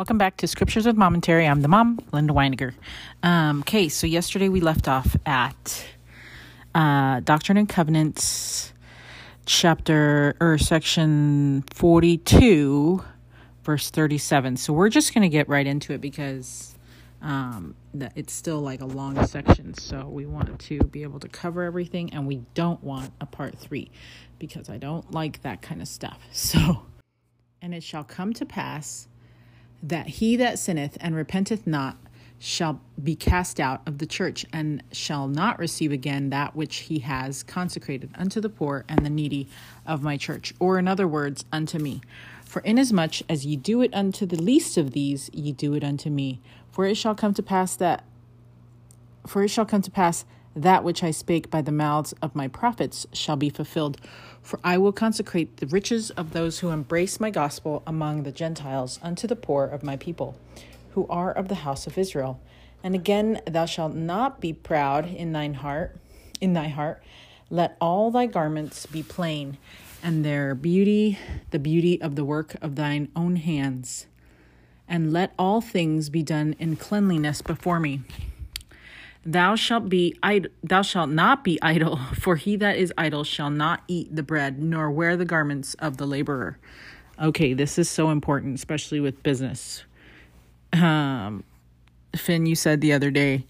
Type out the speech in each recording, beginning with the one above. Welcome back to Scriptures with Mom and Terry. I'm the mom, Linda Weiniger. Okay, so yesterday we left off at Doctrine and Covenants, section 42, verse 37. So we're just going to get right into it because it's still like a long section. So we want to be able to cover everything, and we don't want a part 3 because I don't like that kind of stuff. So, and it shall come to pass that he that sinneth and repenteth not shall be cast out of the church, and shall not receive again that which he has consecrated unto the poor and the needy of my church, or in other words, unto me. For inasmuch as ye do it unto the least of these, ye do it unto me. For it shall come to pass that which I spake by the mouths of my prophets shall be fulfilled. For I will consecrate the riches of those who embrace my gospel among the Gentiles unto the poor of my people, who are of the house of Israel. And again, thou shalt not be proud in thine heart. Let all thy garments be plain, and their beauty, the beauty of the work of thine own hands. And let all things be done in cleanliness before me. Thou shalt not be idle, for he that is idle shall not eat the bread, nor wear the garments of the laborer. Okay, this is so important, especially with business. Finn, you said the other day,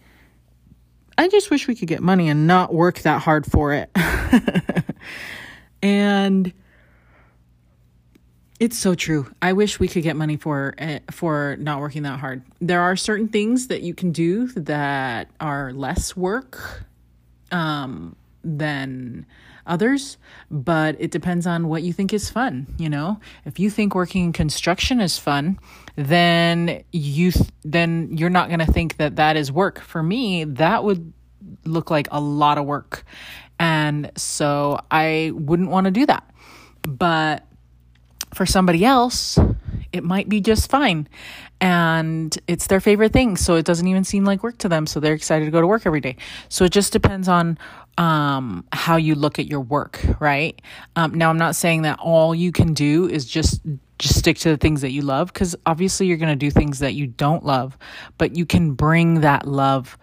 I just wish we could get money and not work that hard for it. And it's so true. I wish we could get money for not working that hard. There are certain things that you can do that are less work than others, but it depends on what you think is fun. You know, if you think working in construction is fun, then you're not going to think that that is work. For me, that would look like a lot of work, and so I wouldn't want to do that. But for somebody else, it might be just fine, and it's their favorite thing, so it doesn't even seem like work to them, so they're excited to go to work every day. So it just depends on how you look at your work, right? Now, I'm not saying that all you can do is just stick to the things that you love, because obviously you're going to do things that you don't love, but you can bring that love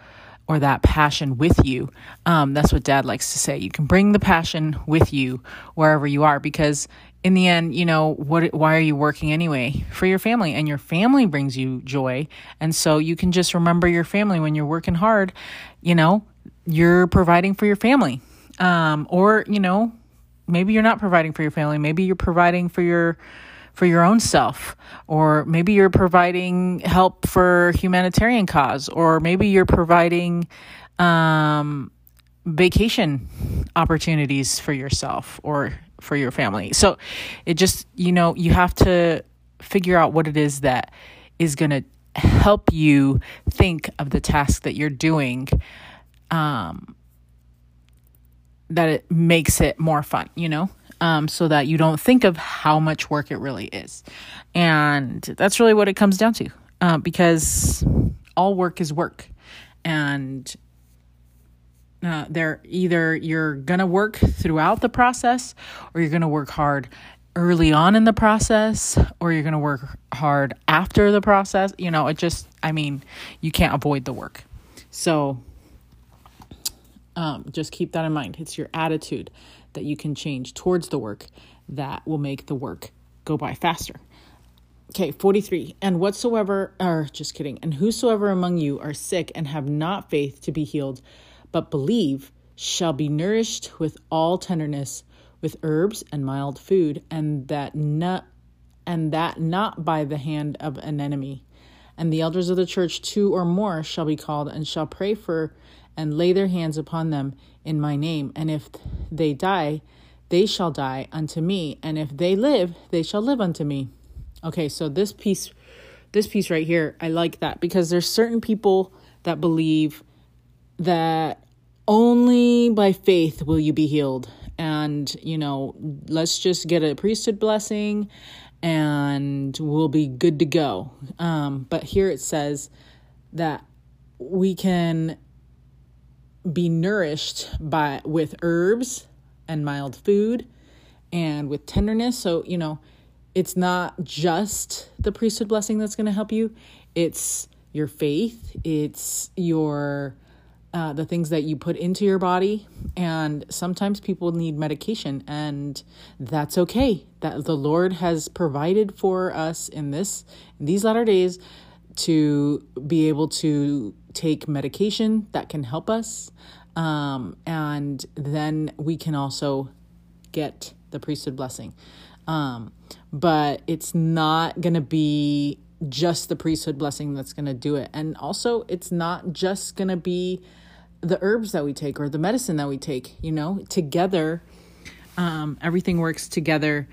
or that passion with you. That's what Dad likes to say. You can bring the passion with you wherever you are, because in the end, you know, why are you working anyway? For your family, and your family brings you joy. And so you can just remember your family when you're working hard. You know, you're providing for your family. Or, you know, maybe you're not providing for your family. Maybe you're providing for your own self, or maybe you're providing help for humanitarian cause, or maybe you're providing vacation opportunities for yourself or for your family. So it just, you know, you have to figure out what it is that is going to help you think of the task that you're doing, that it makes it more fun, you know? So that you don't think of how much work it really is. And that's really what it comes down to, because all work is work. And either you're going to work throughout the process, or you're going to work hard early on in the process, or you're going to work hard after the process. You know, you can't avoid the work. So just keep that in mind. It's your attitude that you can change towards the work that will make the work go by faster. Okay, 43. And whosoever among you are sick and have not faith to be healed, but believe, shall be nourished with all tenderness, with herbs and mild food, and that not by the hand of an enemy. And the elders of the church, 2 or more, shall be called, and shall pray for and lay their hands upon them in my name. And if they die, they shall die unto me. And if they live, they shall live unto me. Okay, so this piece right here, I like that, because there's certain people that believe that only by faith will you be healed. And, you know, let's just get a priesthood blessing and we'll be good to go. But here it says that we can be nourished with herbs and mild food and with tenderness. So, you know, It's not just the priesthood blessing that's going to help you. It's your faith. It's your the things that you put into your body. And sometimes people need medication, and that's okay. That the Lord has provided for us in these latter days to be able to take medication that can help us. And then we can also get the priesthood blessing. But it's not going to be just the priesthood blessing that's going to do it. And also, it's not just going to be the herbs that we take or the medicine that we take, together. Everything works together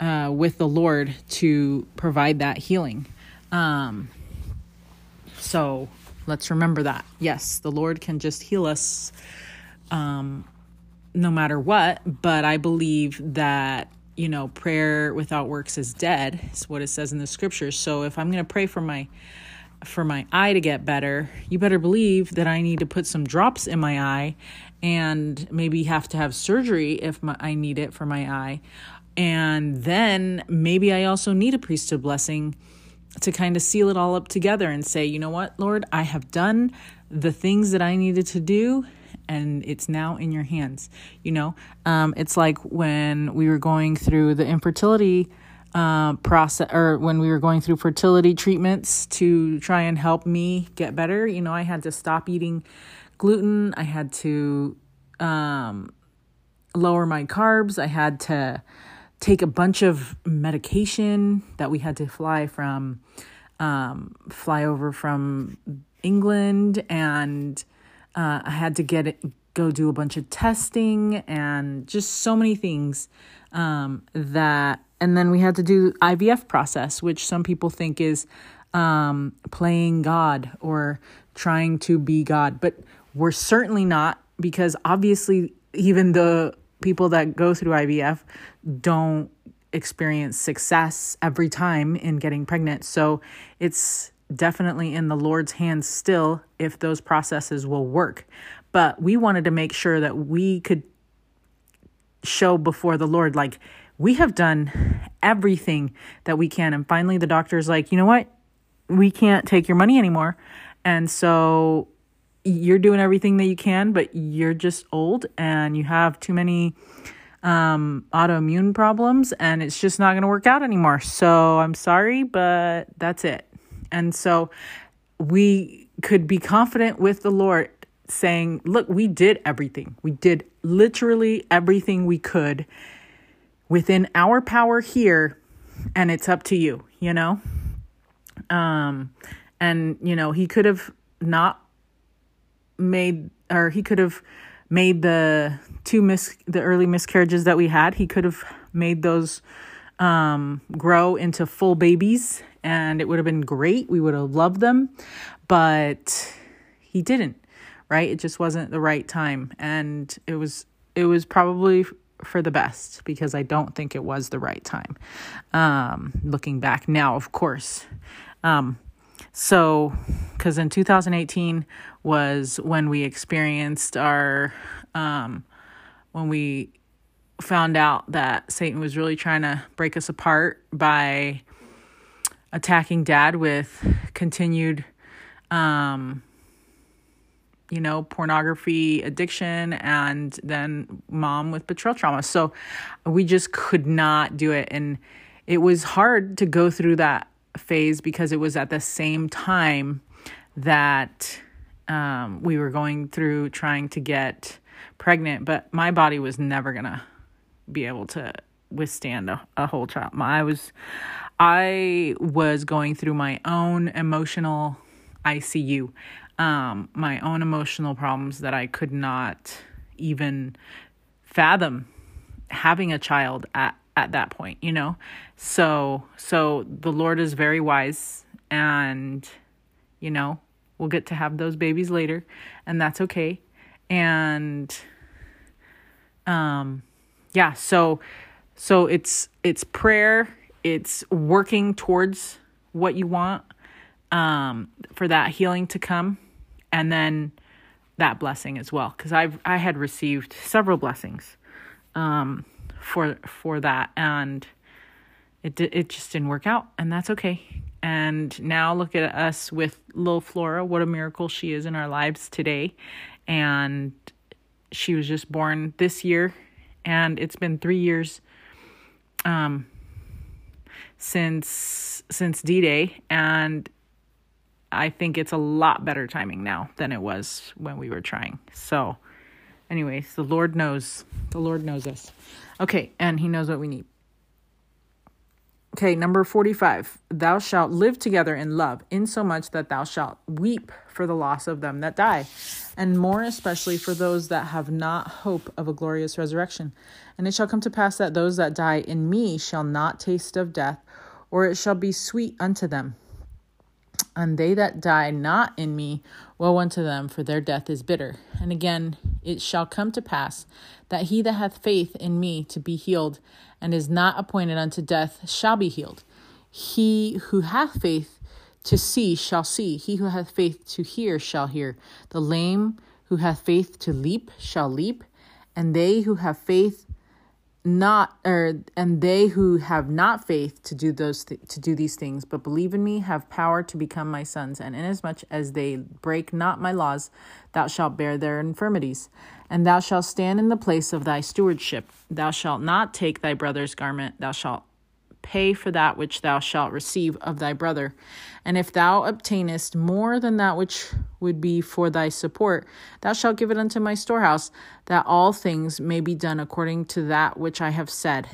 with the Lord to provide that healing. So let's remember that. Yes, the Lord can just heal us no matter what. But I believe that prayer without works is dead. It's what it says in the scriptures. So if I'm going to pray for my eye to get better, you better believe that I need to put some drops in my eye and maybe have to have surgery if I need it for my eye. And then maybe I also need a priesthood blessing to kind of seal it all up together and say, you know what, Lord, I have done the things that I needed to do, and it's now in your hands. It's like when we were going through the infertility process, or when we were going through fertility treatments to try and help me get better. I had to stop eating gluten. I had to lower my carbs. I had to take a bunch of medication that we had to fly over from England, and I had to go do a bunch of testing and just so many things and then we had to do IVF process, which some people think is playing God or trying to be God. But we're certainly not, because obviously even the people that go through IVF don't experience success every time in getting pregnant. So it's definitely in the Lord's hands still if those processes will work. But we wanted to make sure that we could show before the Lord, like, we have done everything that we can. And finally, the doctor's like, you know what? We can't take your money anymore. And so you're doing everything that you can, but you're just old and you have too many autoimmune problems, and it's just not going to work out anymore. So I'm sorry, but that's it. And so we could be confident with the Lord saying, look, we did everything. We did literally everything we could within our power here, and it's up to you, he could have not made, or he could have made the early miscarriages that we had. He could have made those grow into full babies, and it would have been great. We would have loved them, but he didn't, right? It just wasn't the right time. And it was probably for the best, because I don't think it was the right time. Looking back now, of course. So, because in 2018 was when we experienced when we found out that Satan was really trying to break us apart by attacking Dad with continued, pornography addiction, and then Mom with betrayal trauma. So we just could not do it. And it was hard to go through that phase, because it was at the same time that we were going through trying to get pregnant, but my body was never going to be able to withstand a whole child. I was going through my own emotional ICU, my own emotional problems that I could not even fathom having a child at that point, So the Lord is very wise, and, we'll get to have those babies later, and that's okay. And, so it's prayer, it's working towards what you want, for that healing to come, and then that blessing as well. 'Cause I had received several blessings, for that. And It just didn't work out, and that's okay. And now look at us with little Flora. What a miracle she is in our lives today. And she was just born this year, and it's been 3 years since D-Day, and I think it's a lot better timing now than it was when we were trying. So anyways, the Lord knows. The Lord knows us. Okay, and he knows what we need. Okay, number 45, thou shalt live together in love, insomuch that thou shalt weep for the loss of them that die, and more especially for those that have not hope of a glorious resurrection. And it shall come to pass that those that die in me shall not taste of death, or it shall be sweet unto them. And they that die not in me, woe unto them, for their death is bitter. And again, it shall come to pass that he that hath faith in me to be healed and is not appointed unto death shall be healed. He who hath faith to see shall see. He who hath faith to hear shall hear. The lame who hath faith to leap shall leap. And they who have faith not faith to do these things, but believe in me, have power to become my sons. And inasmuch as they break not my laws, thou shalt bear their infirmities, and thou shalt stand in the place of thy stewardship. Thou shalt not take thy brother's garment. Thou shalt pay for that which thou shalt receive of thy brother. And if thou obtainest more than that which would be for thy support, thou shalt give it unto my storehouse, that all things may be done according to that which I have said.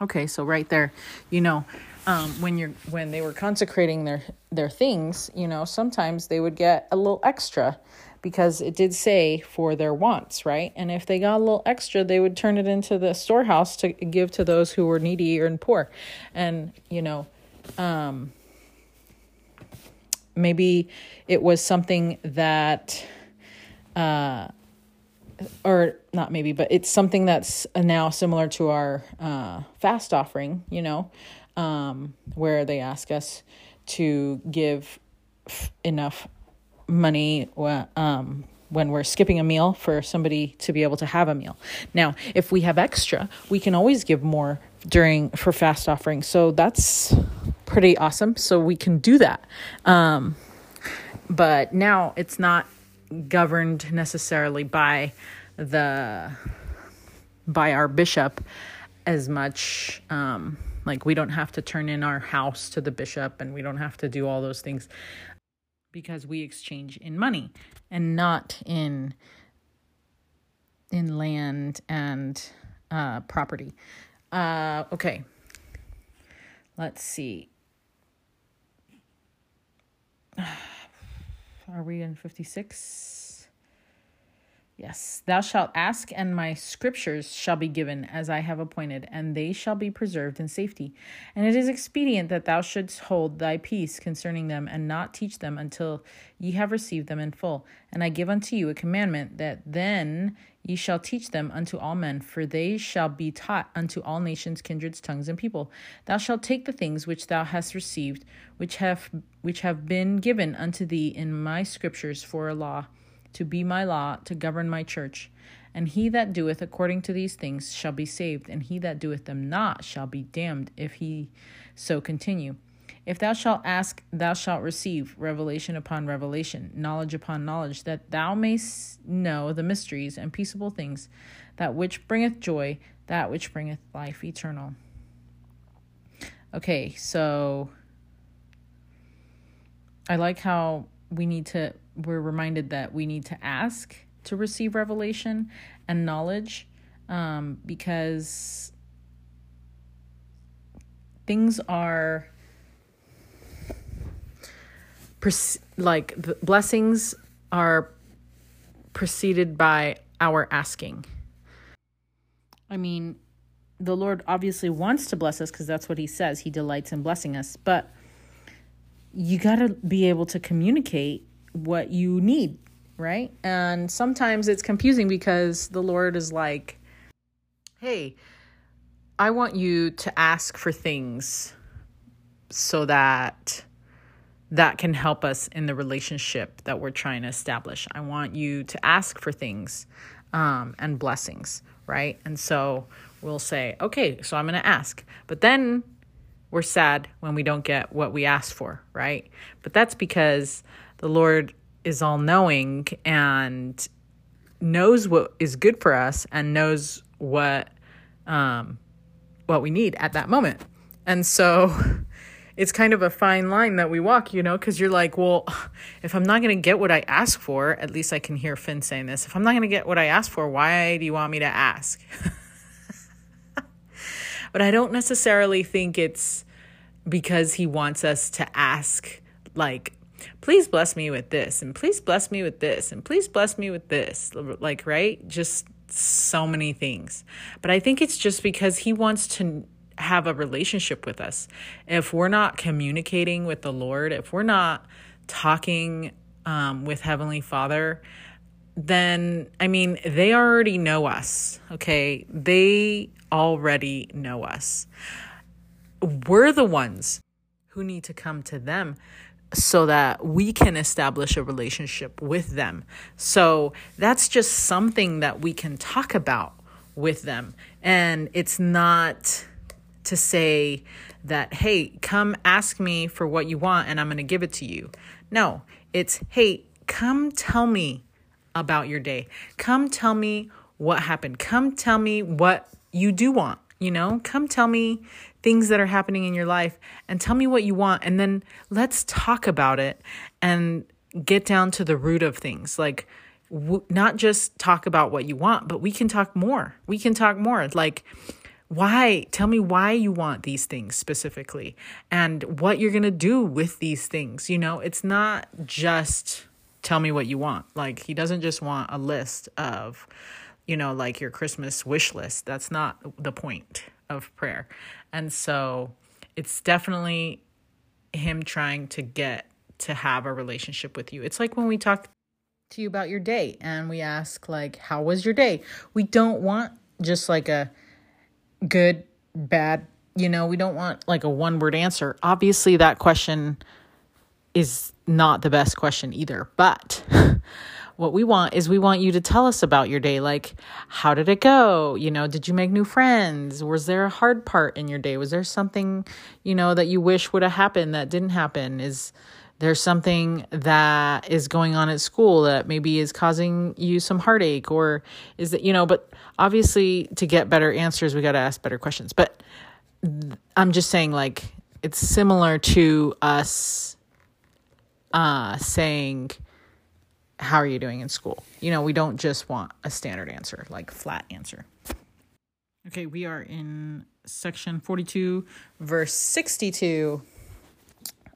Okay, so right there, when they were consecrating their things, sometimes they would get a little extra, because it did say for their wants, right? And if they got a little extra, they would turn it into the storehouse to give to those who were needy and poor. And, maybe it was something that, or not maybe, but it's something that's now similar to our fast offering, where they ask us to give enough money when we're skipping a meal for somebody to be able to have a meal. Now, if we have extra, we can always give more for fast offering. So that's pretty awesome. So we can do that. But now it's not governed necessarily by our bishop as much. Like we don't have to turn in our house to the bishop, and we don't have to do all those things, because we exchange in money and not in land and property. Okay, let's see. Are we in 56? Yes. Thou shalt ask, and my scriptures shall be given as I have appointed, and they shall be preserved in safety. And it is expedient that thou shouldst hold thy peace concerning them, and not teach them until ye have received them in full. And I give unto you a commandment, that then ye shall teach them unto all men, for they shall be taught unto all nations, kindreds, tongues, and people. Thou shalt take the things which thou hast received, which have been given unto thee in my scriptures for a law, to be my law, to govern my church. And he that doeth according to these things shall be saved, and he that doeth them not shall be damned, if he so continue. If thou shalt ask, thou shalt receive, revelation upon revelation, knowledge upon knowledge, that thou mayst know the mysteries and peaceable things, that which bringeth joy, that which bringeth life eternal. Okay, so I like how we're reminded that we need to ask to receive revelation and knowledge, because things are the blessings are preceded by our asking. I mean, the Lord obviously wants to bless us, because that's what he says. He delights in blessing us, but you got to be able to communicate what you need, right? And sometimes it's confusing, because the Lord is like, hey, I want you to ask for things so that can help us in the relationship that we're trying to establish. I want you to ask for things and blessings, right? And so we'll say, okay, so I'm going to ask. But then we're sad when we don't get what we asked for, right? But that's because the Lord is all-knowing and knows what is good for us and knows what we need at that moment. And so it's kind of a fine line that we walk, you know, because you're like, well, if I'm not going to get what I ask for, at least I can hear Finn saying this, if I'm not going to get what I ask for, why do you want me to ask? But I don't necessarily think it's because he wants us to ask, like, please bless me with this, and please bless me with this, and please bless me with this, like, right? Just so many things. But I think it's just because he wants to have a relationship with us. If we're not communicating with the Lord, if we're not talking with Heavenly Father, then, I mean, they already know us, okay? They already know us. We're the ones who need to come to them so that we can establish a relationship with them. So that's just something that we can talk about with them. And it's not to say that, hey, come ask me for what you want and I'm going to give it to you. No, it's, hey, come tell me about your day. Come tell me what happened. Come tell me what you do want, you know? Come tell me things that are happening in your life and tell me what you want. And then let's talk about it and get down to the root of things. Like, not just talk about what you want, but we can talk more. We can talk more. Like, why? Tell me why you want these things specifically and what you're going to do with these things. You know, it's not just tell me what you want. Like, he doesn't just want a list of, you know, like your Christmas wish list. That's not the point of prayer. And so it's definitely him trying to get to have a relationship with you. It's like when we talk to you about your day and we ask, like, how was your day? We don't want just like a good, bad, you know, we don't want like a one-word answer. Obviously, that question is not the best question either. But what we want is we want you to tell us about your day. Like, how did it go? You know, did you make new friends? Was there a hard part in your day? Was there something, you know, that you wish would have happened that didn't happen? Is there something that is going on at school that maybe is causing you some heartache? Or is that, you know, but obviously to get better answers, we got to ask better questions. But I'm just saying, like, it's similar to us saying, how are you doing in school? You know, we don't just want a standard answer, like flat answer. Okay, we are in section 42, verse 62.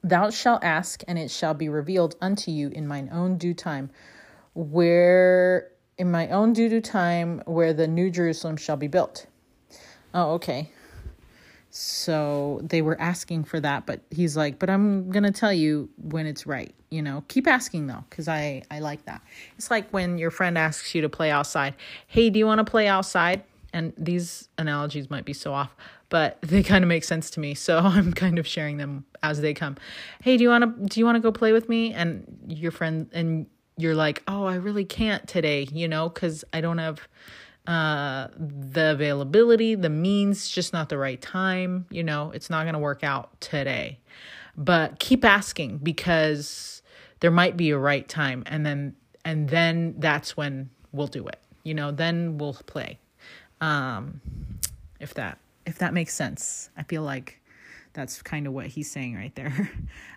Thou shalt ask, and it shall be revealed unto you in mine own due time, where in my own due time, where the new Jerusalem shall be built. Oh, okay. So they were asking for that, but he's like, but I'm going to tell you when it's right. You know, keep asking though, because I like that. It's like when your friend asks you to play outside. Hey, do you want to play outside? And these analogies might be so off, but they kind of make sense to me. So I'm kind of sharing them as they come. Hey, do you want to go play with me? And your friend, and you're like, oh, I really can't today, you know, because I don't have the availability, the means, just not the right time. You know, it's not going to work out today, but keep asking because there might be a right time. And then that's when we'll do it. You know, then we'll play. If that makes sense. I feel like that's kind of what he's saying right there.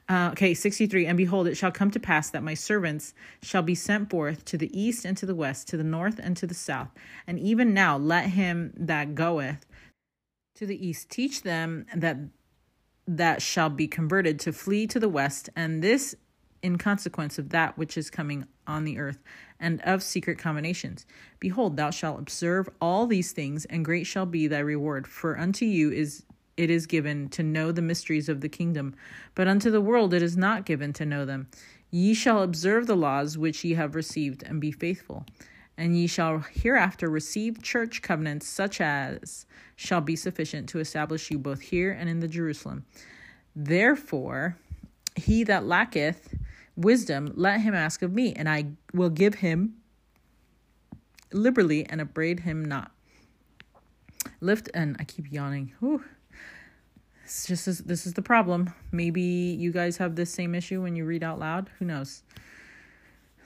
Okay, 63. And behold, it shall come to pass that my servants shall be sent forth to the east and to the west, to the north and to the south. And even now let him that goeth to the east teach them that shall be converted to flee to the west. And this in consequence of that which is coming on the earth and of secret combinations. Behold, thou shalt observe all these things, and great shall be thy reward. For unto you it is given to know the mysteries of the kingdom, but unto the world it is not given to know them. Ye shall observe the laws which ye have received, and be faithful. And ye shall hereafter receive church covenants such as shall be sufficient to establish you both here and in the Jerusalem. Therefore, he that lacketh wisdom, let him ask of me, and I will give him liberally and upbraid him not. lift, and I keep yawning. Whew. It's just, this is the problem. Maybe you guys have this same issue when you read out loud. Who knows?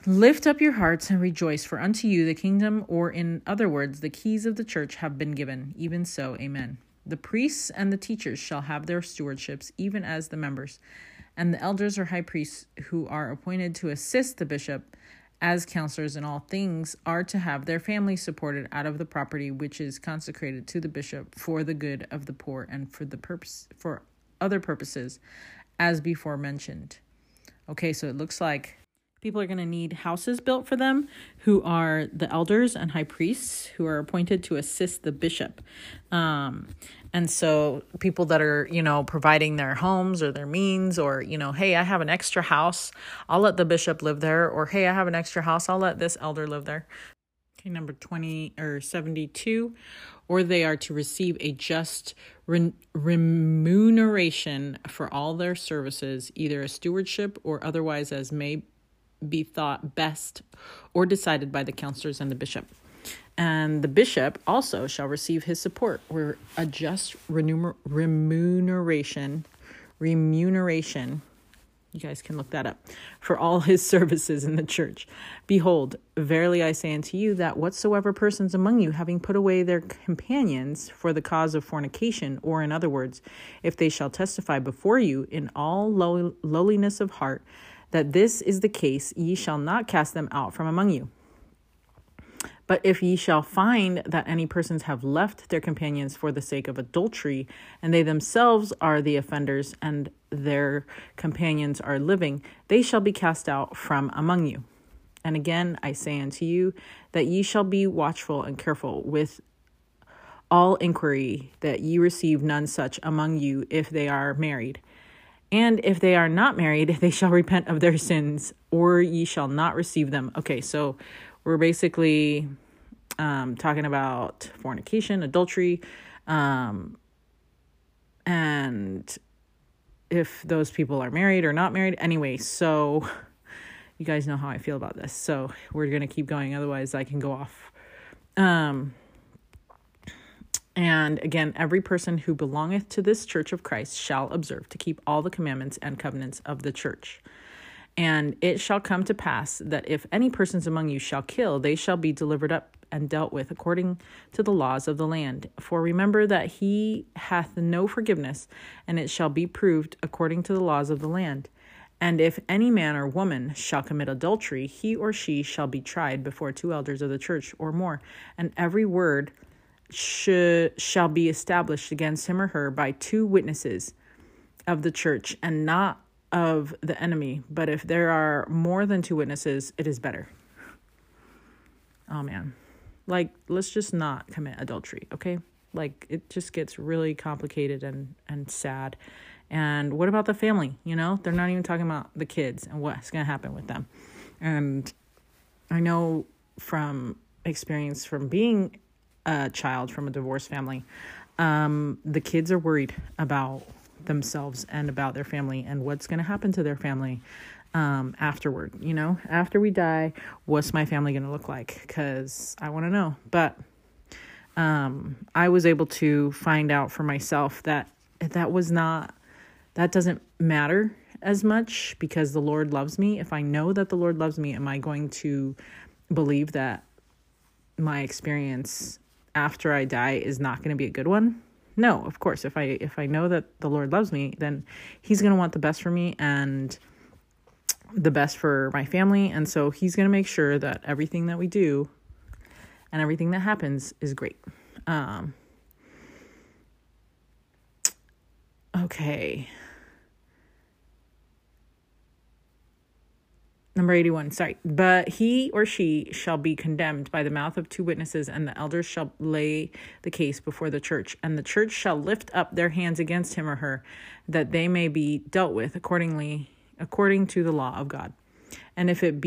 Lift up your hearts and rejoice, for unto you the kingdom, or in other words, the keys of the church have been given. Even so, amen. The priests and the teachers shall have their stewardships, even as the members, and the elders or high priests who are appointed to assist the bishop as counselors in all things are to have their families supported out of the property which is consecrated to the bishop for the good of the poor and for the purpose for other purposes as before mentioned. Okay, so it looks like people are going to need houses built for them, who are the elders and high priests who are appointed to assist the bishop. And so people that are, you know, providing their homes or their means, or, you know, hey, I have an extra house, I'll let the bishop live there. Or, hey, I have an extra house, I'll let this elder live there. Okay, number 20 or 72. Or they are to receive a just remuneration for all their services, either a stewardship or otherwise as may be thought best or decided by the counselors and the bishop. And the bishop also shall receive his support or a just remuneration. You guys can look that up for all his services in the church. Behold, verily I say unto you that whatsoever persons among you having put away their companions for the cause of fornication, or in other words, if they shall testify before you in all lowliness of heart, that this is the case, ye shall not cast them out from among you. But if ye shall find that any persons have left their companions for the sake of adultery, and they themselves are the offenders, and their companions are living, they shall be cast out from among you. And again, I say unto you, that ye shall be watchful and careful with all inquiry, that ye receive none such among you if they are married. And if they are not married, they shall repent of their sins, or ye shall not receive them. Okay, so we're basically talking about fornication, adultery, and if those people are married or not married. Anyway, so you guys know how I feel about this. So we're going to keep going. Otherwise, I can go off. And again, every person who belongeth to this church of Christ shall observe to keep all the commandments and covenants of the church. And it shall come to pass that if any persons among you shall kill, they shall be delivered up and dealt with according to the laws of the land. For remember that he hath no forgiveness, and it shall be proved according to the laws of the land. And if any man or woman shall commit adultery, he or she shall be tried before two elders of the church or more, and every word shall be established against him or her by two witnesses of the church, and not of the enemy. But if there are more than two witnesses, it is better. Oh man, like, let's just not commit adultery, okay? Like, it just gets really complicated and sad. And what about the family? You know, they're not even talking about the kids and what's going to happen with them. And I know from experience from being a child from a divorced family, the kids are worried about themselves and about their family and what's going to happen to their family afterward. You know, after we die, what's my family going to look like? Because I want to know. But I was able to find out for myself that that doesn't matter as much, because the Lord loves me. If I know that the Lord loves me, am I going to believe that my experience after I die is not going to be a good one? No, of course. If I know that the Lord loves me, then he's going to want the best for me and the best for my family. And so he's going to make sure that everything that we do and everything that happens is great. Okay. Number 81, sorry. But he or she shall be condemned by the mouth of two witnesses, and the elders shall lay the case before the church, and the church shall lift up their hands against him or her, that they may be dealt with according to the law of God. And if it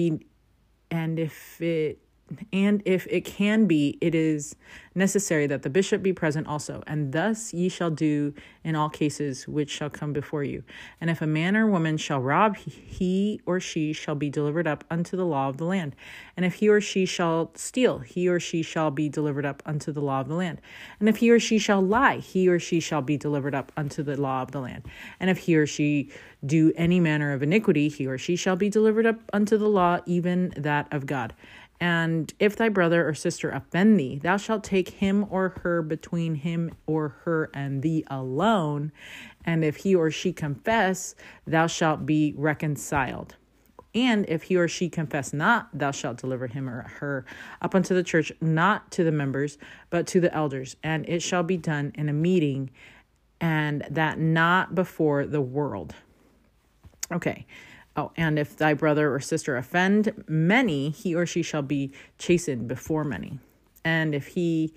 And if it can be, it is necessary that the bishop be present also. And thus ye shall do in all cases which shall come before you. And if a man or woman shall rob, he or she shall be delivered up unto the law of the land. And if he or she shall steal, he or she shall be delivered up unto the law of the land. And if he or she shall lie, he or she shall be delivered up unto the law of the land. And if he or she do any manner of iniquity, he or she shall be delivered up unto the law, even that of God. And if thy brother or sister offend thee, thou shalt take him or her between him or her and thee alone. And if he or she confess, thou shalt be reconciled. And if he or she confess not, thou shalt deliver him or her up unto the church, not to the members, but to the elders. And it shall be done in a meeting, and that not before the world. Okay. Oh, and if thy brother or sister offend many, he or she shall be chastened before many. And if if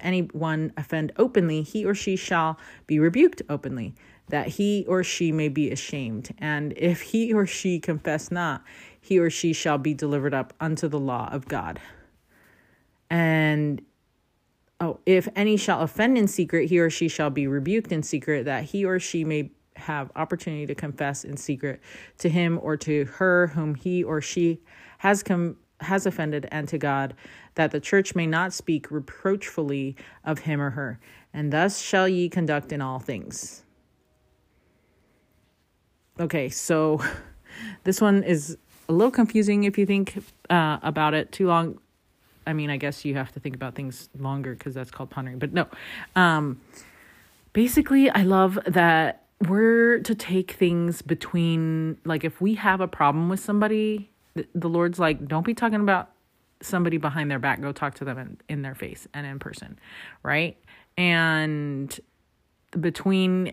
anyone offend openly, he or she shall be rebuked openly, that he or she may be ashamed. And if he or she confess not, he or she shall be delivered up unto the law of God. And if any shall offend in secret, he or she shall be rebuked in secret, that he or she may have opportunity to confess in secret to him or to her whom he or she has offended, and to God, that the church may not speak reproachfully of him or her. And thus shall ye conduct in all things. Okay, so this one is a little confusing if you think about it too long. I mean, I guess you have to think about things longer because that's called pondering. But no, basically, I love that we're to take things between, like, if we have a problem with somebody, the Lord's like, don't be talking about somebody behind their back. Go talk to them in their face and in person, right? And between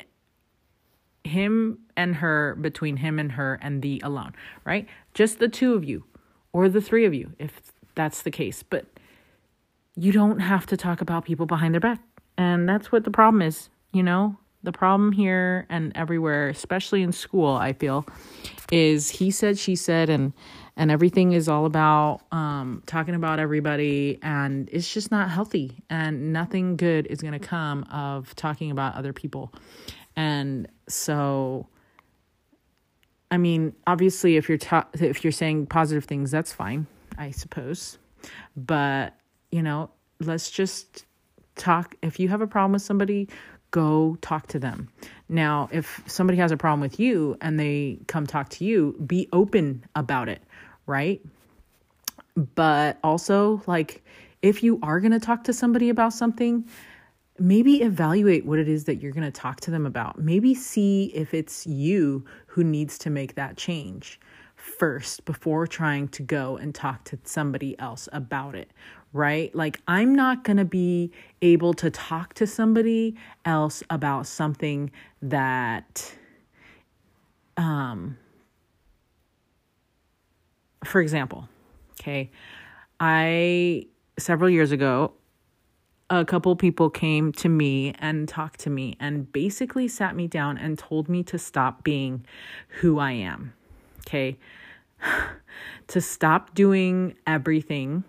him and her, between him and her and thee alone, right? Just the two of you or the three of you, if that's the case. But you don't have to talk about people behind their back. And that's what the problem is, you know? The problem here and everywhere, especially in school, I feel, is he said, she said, and everything is all about talking about everybody, and it's just not healthy, and nothing good is going to come of talking about other people. And so, I mean, obviously, if you're saying positive things, that's fine, I suppose. But, you know, let's just talk. If you have a problem with somebody, go talk to them. Now, if somebody has a problem with you and they come talk to you, be open about it, right? But also, like, if you are going to talk to somebody about something, maybe evaluate what it is that you're going to talk to them about. Maybe see if it's you who needs to make that change first before trying to go and talk to somebody else about it, right? Like, I'm not going to be able to talk to somebody else about something that, for example, okay, several years ago, a couple people came to me and talked to me and basically sat me down and told me to stop being who I am, okay, to stop doing everything,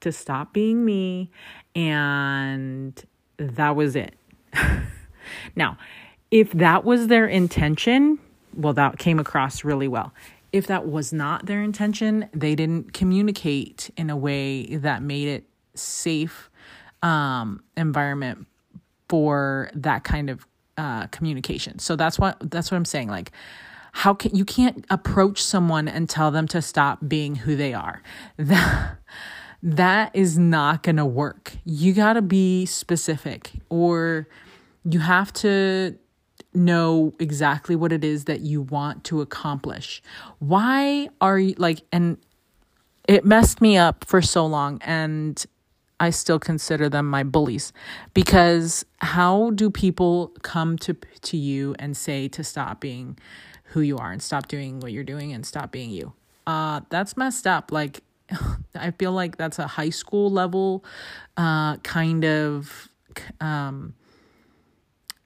to stop being me, and that was it. Now, if that was their intention, well, that came across really well. If that was not their intention, they didn't communicate in a way that made it safe environment for that kind of communication. So that's what I'm saying. Like, you can't approach someone and tell them to stop being who they are. That is not going to work. You got to be specific, or you have to know exactly what it is that you want to accomplish. Why are you like, and it messed me up for so long, and I still consider them my bullies, because how do people come to you and say to stop being who you are and stop doing what you're doing and stop being you? That's messed up. Like, I feel like that's a high school level kind of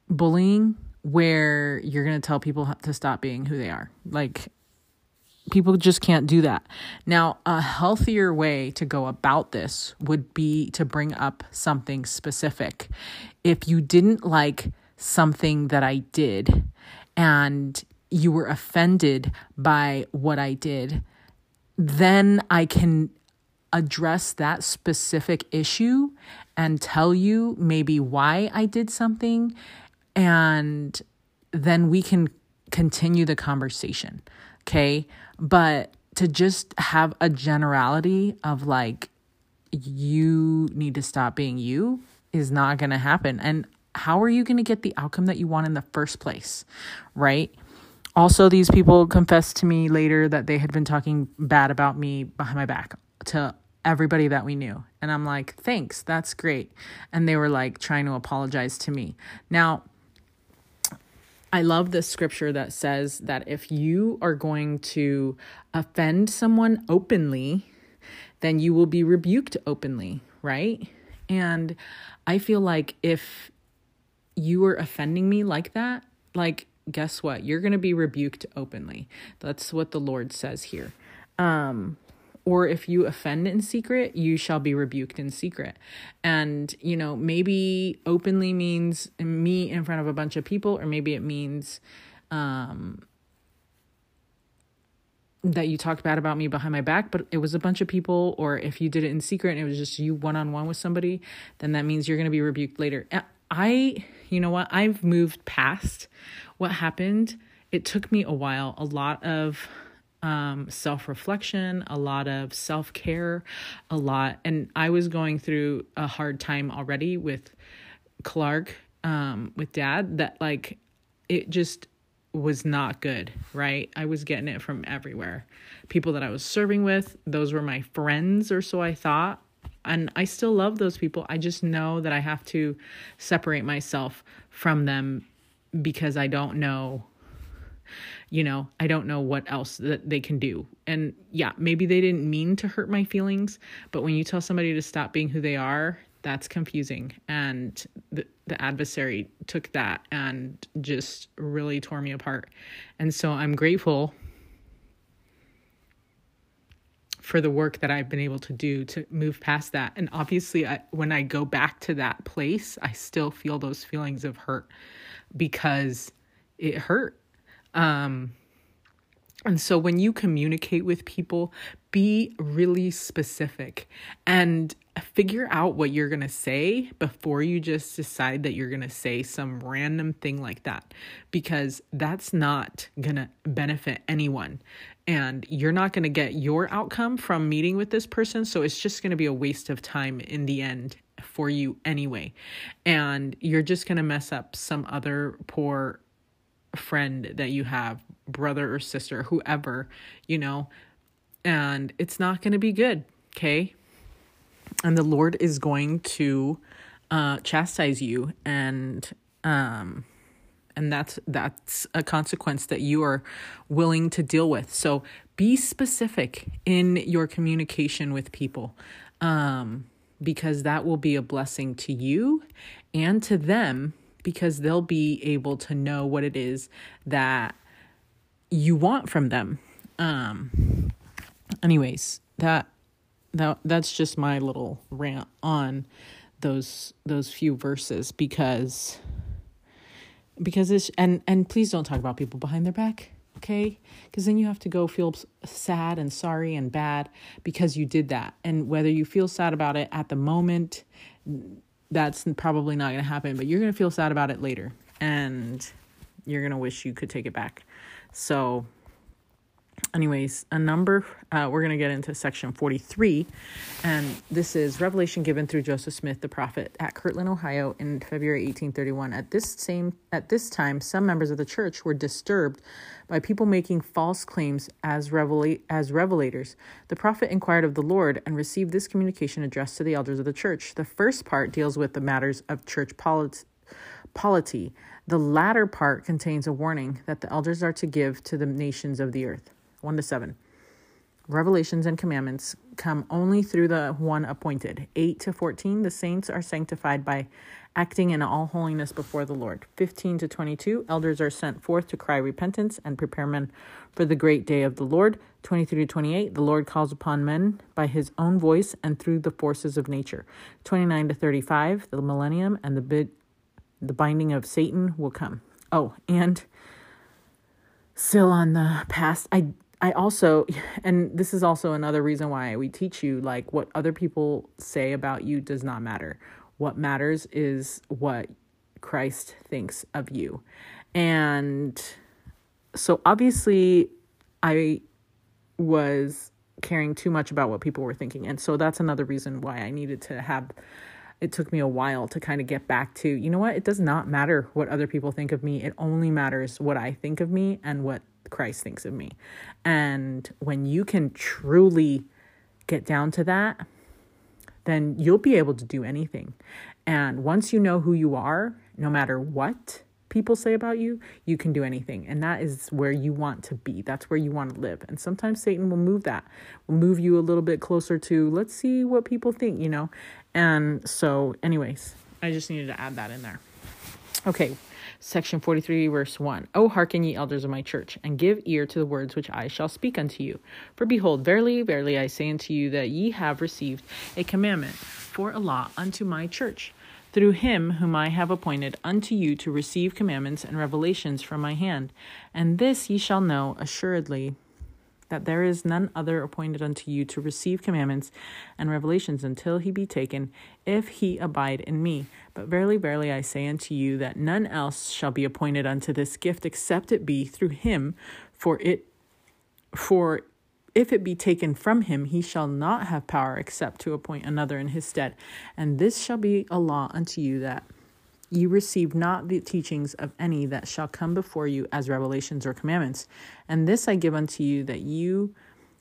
bullying, where you're going to tell people to stop being who they are. Like, People just can't do that. Now, a healthier way to go about this would be to bring up something specific. If you didn't like something that I did and you were offended by what I did, then I can address that specific issue and tell you maybe why I did something, and then we can continue the conversation. Okay. But to just have a generality of like, you need to stop being you is not going to happen. And how are you going to get the outcome that you want in the first place? Right. Also, these people confessed to me later that they had been talking bad about me behind my back to everybody that we knew. And I'm like, thanks, that's great. And they were like trying to apologize to me. Now, I love this scripture that says that if you are going to offend someone openly, then you will be rebuked openly, right? And I feel like if you are offending me like that, like, guess what? You're going to be rebuked openly. That's what the Lord says here. Or if you offend in secret, you shall be rebuked in secret. And, you know, maybe openly means me in front of a bunch of people, or maybe it means that you talked bad about me behind my back, but it was a bunch of people. Or if you did it in secret and it was just you one-on-one with somebody, then that means you're going to be rebuked later. You know what? I've moved past what happened. It took me a while, a lot of self-reflection, a lot of self-care, a lot. And I was going through a hard time already with Clark, with Dad, that like, it just was not good, right? I was getting it from everywhere. People that I was serving with, those were my friends, or so I thought. And I still love those people. I just know that I have to separate myself from them because I don't know, you know, I don't know what else that they can do. And yeah, maybe they didn't mean to hurt my feelings, but when you tell somebody to stop being who they are, that's confusing. And the adversary took that and just really tore me apart. And so I'm grateful for the work that I've been able to do to move past that. And obviously, when I go back to that place, I still feel those feelings of hurt because it hurt. And so when you communicate with people, be really specific and figure out what you're going to say before you just decide that you're going to say some random thing like that, because that's not going to benefit anyone. And you're not going to get your outcome from meeting with this person. So it's just going to be a waste of time in the end for you anyway. And you're just going to mess up some other poor friend that you have, brother or sister, whoever, you know, and it's not going to be good. Okay. And the Lord is going to chastise you. And that's a consequence that you are willing to deal with. So be specific in your communication with people, because that will be a blessing to you and to them, because they'll be able to know what it is that you want from them. Anyways, that's just my little rant on those few verses, because it's, and please don't talk about people behind their back. Okay. Because then you have to go feel sad and sorry and bad because you did that. And whether you feel sad about it at the moment, that's probably not going to happen, but you're going to feel sad about it later and you're going to wish you could take it back. So anyways, we're going to get into section 43, and this is revelation given through Joseph Smith, the prophet, at Kirtland, Ohio in February 1831. At this time, some members of the church were disturbed by people making false claims as revelators. The prophet inquired of the Lord and received this communication addressed to the elders of the church. The first part deals with the matters of church polity. The latter part contains a warning that the elders are to give to the nations of the earth. 1-7. Revelations and commandments come only through the one appointed. 8-14. The saints are sanctified by acting in all holiness before the Lord. 15 to 22, elders are sent forth to cry repentance and prepare men for the great day of the Lord. 23 to 28, the Lord calls upon men by his own voice and through the forces of nature. 29 to 35, the millennium and the binding of Satan will come. Oh, and still on the past, I also, and this is also another reason why we teach you, like, what other people say about you does not matter. What matters is what Christ thinks of you. And so obviously I was caring too much about what people were thinking. And so that's another reason why I needed to have, it took me a while to kind of get back to, you know what, it does not matter what other people think of me. It only matters what I think of me and what Christ thinks of me. And when you can truly get down to that, then you'll be able to do anything. And once you know who you are, no matter what people say about you, you can do anything. And that is where you want to be. That's where you want to live. And sometimes Satan will move that, will move you a little bit closer to, let's see what people think, you know? And so anyways, I just needed to add that in there. Okay. Section 43, verse 1. O hearken, ye elders of my church, and give ear to the words which I shall speak unto you. For behold, verily, verily, I say unto you that ye have received a commandment for a law unto my church, through him whom I have appointed unto you to receive commandments and revelations from my hand. And this ye shall know assuredly, that there is none other appointed unto you to receive commandments and revelations until he be taken, if he abide in me. But verily, verily, I say unto you that none else shall be appointed unto this gift, except it be through him. For if it be taken from him, he shall not have power except to appoint another in his stead. And this shall be a law unto you, that ye receive not the teachings of any that shall come before you as revelations or commandments. And this I give unto you, that you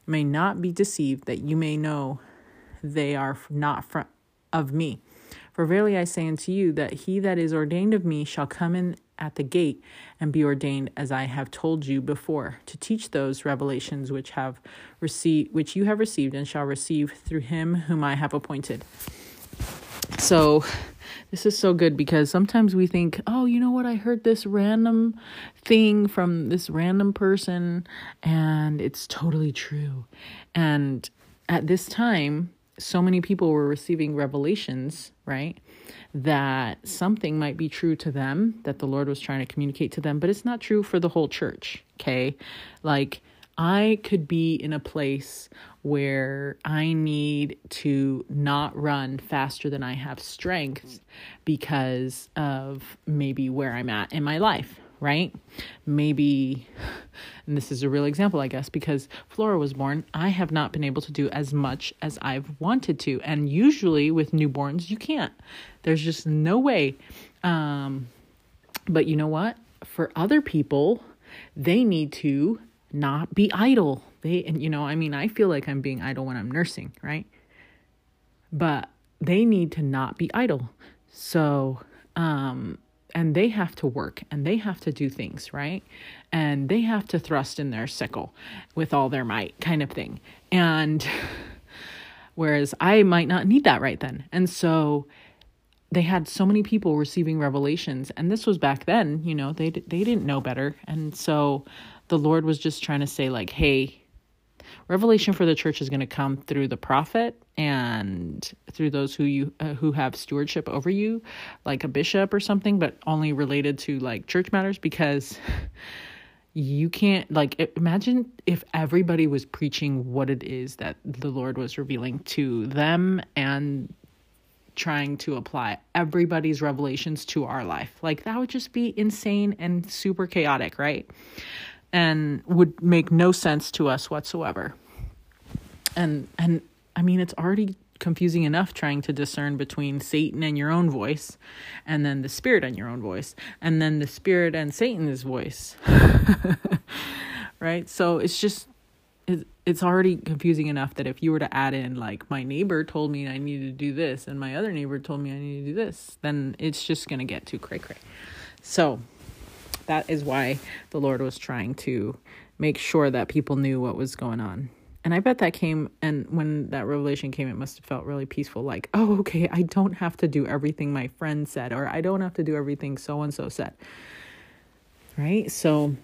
may not be deceived, that you may know they are not of me. For verily I say unto you, that he that is ordained of me shall come in at the gate and be ordained, as I have told you before, to teach those revelations which you have received and shall receive through him whom I have appointed. So this is so good, because sometimes we think, oh, you know what? I heard this random thing from this random person and it's totally true. And at this time, so many people were receiving revelations, right? That something might be true to them, that the Lord was trying to communicate to them, but it's not true for the whole church. Okay. Like, I could be in a place where I need to not run faster than I have strength because of maybe where I'm at in my life, right? Maybe, and this is a real example, I guess, because Flora was born, I have not been able to do as much as I've wanted to. And usually with newborns, you can't. There's just no way. But you know what? For other people, they need to not be idle. I feel like I'm being idle when I'm nursing, right? But they need to not be idle. So, and they have to work and they have to do things, right? And they have to thrust in their sickle with all their might, kind of thing. And whereas I might not need that right then. And so they had so many people receiving revelations, and this was back then, you know, they didn't know better. And so the Lord was just trying to say, like, hey, revelation for the church is going to come through the prophet and through those who have stewardship over you, like a bishop or something, but only related to, like, church matters, because you can't, like, imagine if everybody was preaching what it is that the Lord was revealing to them and trying to apply everybody's revelations to our life. Like, that would just be insane and super chaotic, right? And would make no sense to us whatsoever. And I mean, it's already confusing enough trying to discern between Satan and your own voice, and then the Spirit and your own voice, and then the Spirit and Satan's voice, right? So it's just, it's already confusing enough that if you were to add in, like, my neighbor told me I needed to do this, and my other neighbor told me I needed to do this, then it's just going to get too cray-cray. So that is why the Lord was trying to make sure that people knew what was going on. And I bet that came, and when that revelation came, it must have felt really peaceful. Like, oh, okay, I don't have to do everything my friend said, or I don't have to do everything so-and-so said. Right? So,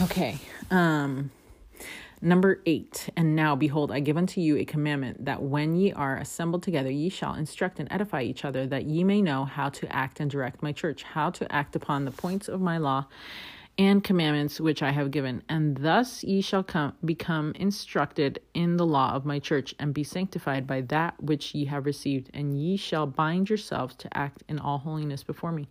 okay. Number 8, and now behold, I give unto you a commandment, that when ye are assembled together, ye shall instruct and edify each other, that ye may know how to act and direct my church, how to act upon the points of my law and commandments which I have given. And thus ye shall become instructed in the law of my church, and be sanctified by that which ye have received, and ye shall bind yourselves to act in all holiness before me.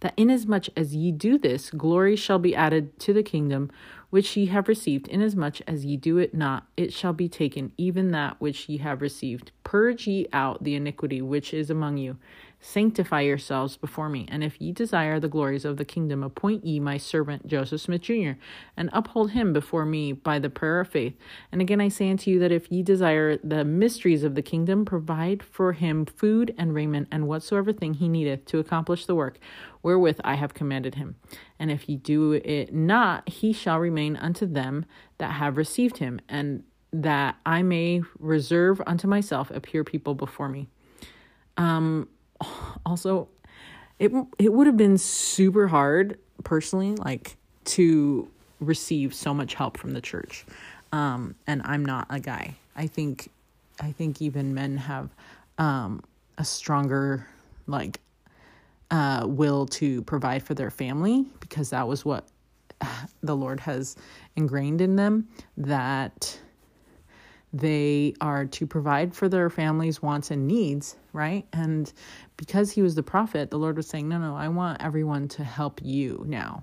That inasmuch as ye do this, glory shall be added to the kingdom which ye have received. Inasmuch as ye do it not, it shall be taken, even that which ye have received. Purge ye out the iniquity which is among you. Sanctify yourselves before me, and if ye desire the glories of the kingdom, appoint ye my servant Joseph Smith Jr., and uphold him before me by the prayer of faith. And again I say unto you, that if ye desire the mysteries of the kingdom, provide for him food and raiment, and whatsoever thing he needeth to accomplish the work wherewith I have commanded him. And if ye do it not, he shall remain unto them that have received him, and that I may reserve unto myself a pure people before me. Also, it would have been super hard, personally, like, to receive so much help from the church. And I'm not a guy. I think even men have a stronger, like, will to provide for their family, because that was what the Lord has ingrained in them, that they are to provide for their families' wants and needs, right? And because he was the prophet, the Lord was saying, no, I want everyone to help you now.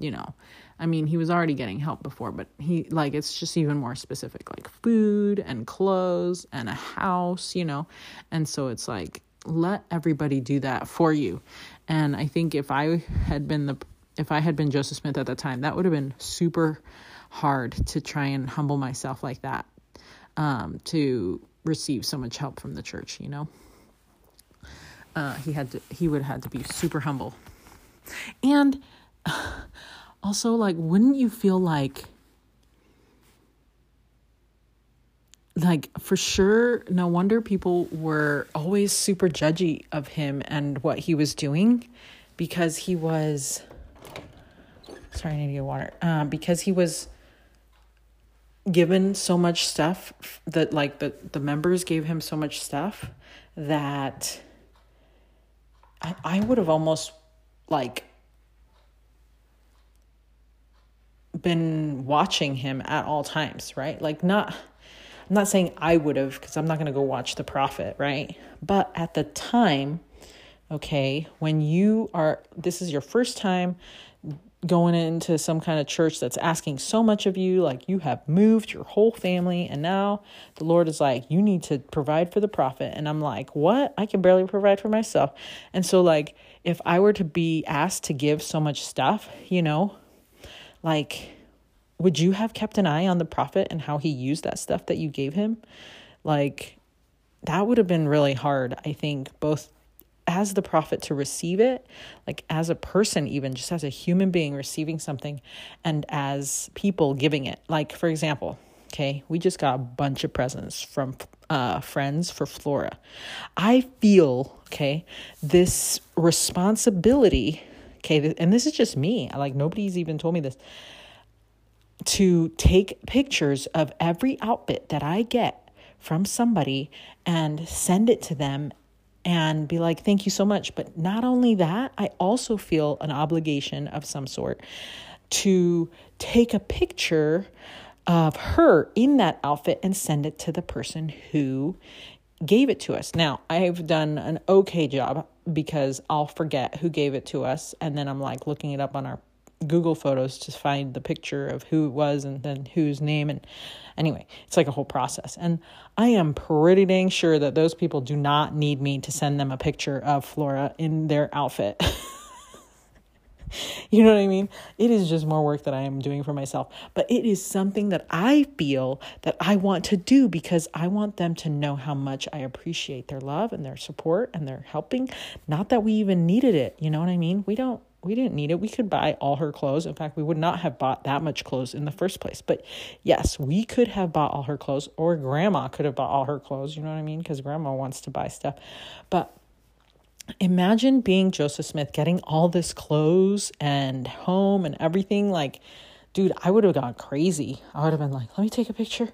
You know, I mean, he was already getting help before, but he, like, it's just even more specific, like food and clothes and a house, you know? And so it's like, let everybody do that for you. And I think if I had been Joseph Smith at that time, that would have been super hard to try and humble myself like that. To receive so much help from the church, you know, he would have had to be super humble. And also, like, wouldn't you feel like for sure, no wonder people were always super judgy of him and what he was doing, because he was, sorry, I need to get water. Because he was given so much stuff that, like, the members gave him so much stuff that I would have almost, like, been watching him at all times, right? Like, I'm not saying I would have, because I'm not going to go watch the prophet, right? But at the time, okay, when this is your first time going into some kind of church that's asking so much of you, like, you have moved your whole family, and now the Lord is like, you need to provide for the prophet. And I'm like, what? I can barely provide for myself. And so, like, if I were to be asked to give so much stuff, you know, like, would you have kept an eye on the prophet and how he used that stuff that you gave him? Like, that would have been really hard, I think, both as the prophet to receive it, like as a person, even just as a human being receiving something, and as people giving it. Like, for example, okay, we just got a bunch of presents from friends for Flora. I feel, okay, this responsibility, okay, and this is just me, like, nobody's even told me this, to take pictures of every outfit that I get from somebody and send it to them and be like, thank you so much. But not only that, I also feel an obligation of some sort to take a picture of her in that outfit and send it to the person who gave it to us. Now, I've done an okay job, because I'll forget who gave it to us, and then I'm like looking it up on our Google Photos to find the picture of who it was and then whose name. And anyway, it's like a whole process. And I am pretty dang sure that those people do not need me to send them a picture of Flora in their outfit. You know what I mean? It is just more work that I am doing for myself. But it is something that I feel that I want to do, because I want them to know how much I appreciate their love and their support and their helping. Not that we even needed it. You know what I mean? We don't. We didn't need it. We could buy all her clothes. In fact, we would not have bought that much clothes in the first place. But yes, we could have bought all her clothes, or grandma could have bought all her clothes. You know what I mean? Because grandma wants to buy stuff. But imagine being Joseph Smith, getting all this clothes and home and everything. Like, dude, I would have gone crazy. I would have been like, let me take a picture.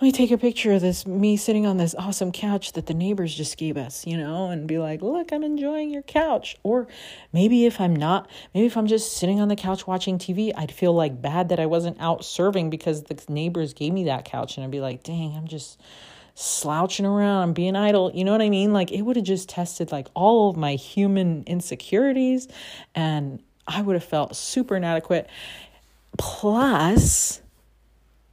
Let me take a picture of this, me sitting on this awesome couch that the neighbors just gave us, you know, and be like, look, I'm enjoying your couch. Or maybe if I'm not, maybe if I'm just sitting on the couch watching TV, I'd feel like bad that I wasn't out serving because the neighbors gave me that couch. And I'd be like, dang, I'm just slouching around. I'm being idle. You know what I mean? Like, it would have just tested like all of my human insecurities, and I would have felt super inadequate. Plus,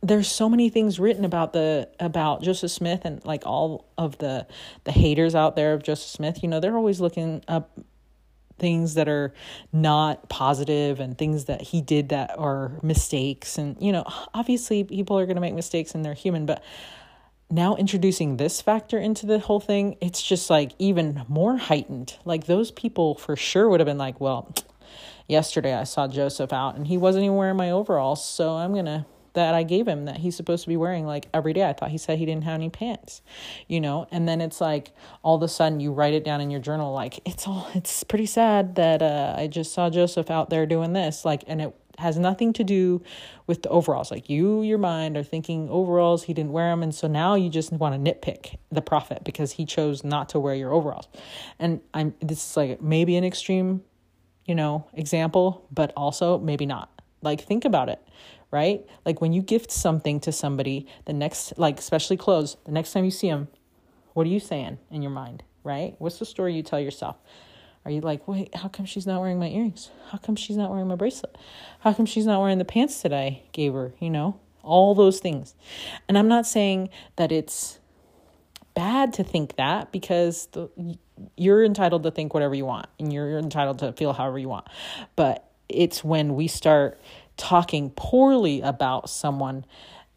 there's so many things written about Joseph Smith and like all of the haters out there of Joseph Smith. You know, they're always looking up things that are not positive and things that he did that are mistakes. And, you know, obviously people are going to make mistakes and they're human, but now introducing this factor into the whole thing, it's just like even more heightened. Like, those people for sure would have been like, well, yesterday I saw Joseph out and he wasn't even wearing my overalls. So I'm going to, that I gave him that he's supposed to be wearing like every day. I thought he said he didn't have any pants, you know? And then it's like, all of a sudden you write it down in your journal. Like, it's pretty sad that I just saw Joseph out there doing this. Like, and it has nothing to do with the overalls. Like, you, your mind are thinking overalls, he didn't wear them. And so now you just want to nitpick the prophet because he chose not to wear your overalls. And this is like maybe an extreme, you know, example, but also maybe not. Like, think about it. Right? Like, when you gift something to somebody, the next, like, especially clothes, the next time you see them, what are you saying in your mind? Right? What's the story you tell yourself? Are you like, wait, how come she's not wearing my earrings? How come she's not wearing my bracelet? How come she's not wearing the pants that I gave her? You know, all those things. And I'm not saying that it's bad to think that, because you're entitled to think whatever you want and you're entitled to feel however you want. But it's when we start talking poorly about someone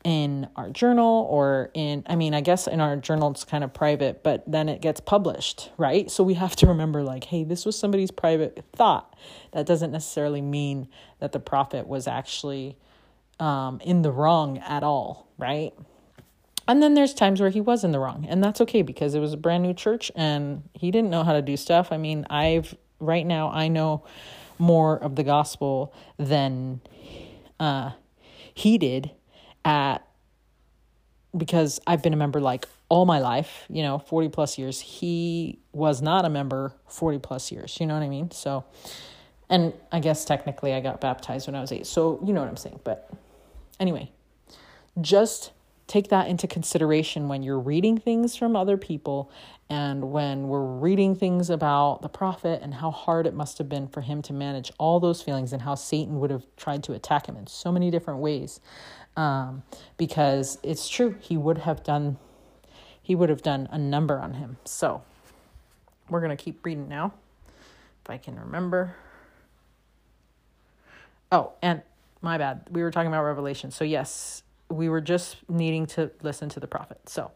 in our journal or I guess in our journal, it's kind of private, but then it gets published, right? So we have to remember, like, hey, this was somebody's private thought. That doesn't necessarily mean that the prophet was actually in the wrong at all, right? And then there's times where he was in the wrong, and that's okay, because it was a brand new church and he didn't know how to do stuff. I mean, right now I know more of the gospel than he did because I've been a member like all my life, you know, 40 plus years. He was not a member 40 plus years, you know what I mean? So, and I guess technically I got baptized when I was 8. So, you know what I'm saying? But anyway, just take that into consideration when you're reading things from other people and when we're reading things about the prophet and how hard it must have been for him to manage all those feelings and how Satan would have tried to attack him in so many different ways. Because it's true, he would have done a number on him. So we're going to keep reading now, if I can remember. Oh, and my bad. We were talking about Revelation. So yes, we were just needing to listen to the prophet. So,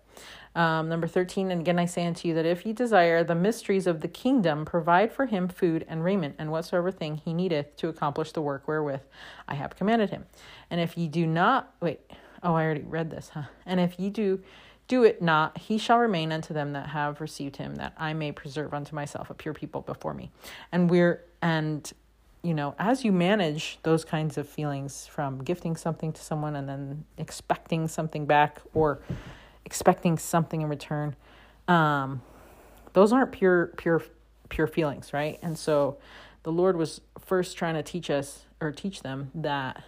number 13, and again, I say unto you that if ye desire the mysteries of the kingdom, provide for him food and raiment and whatsoever thing he needeth to accomplish the work wherewith I have commanded him. And if ye do not, I already read this, huh? And if ye do it not, he shall remain unto them that have received him, that I may preserve unto myself a pure people before me. You know, as you manage those kinds of feelings from gifting something to someone and then expecting something back or expecting something in return, those aren't pure feelings, right? And so the Lord was first trying to teach them that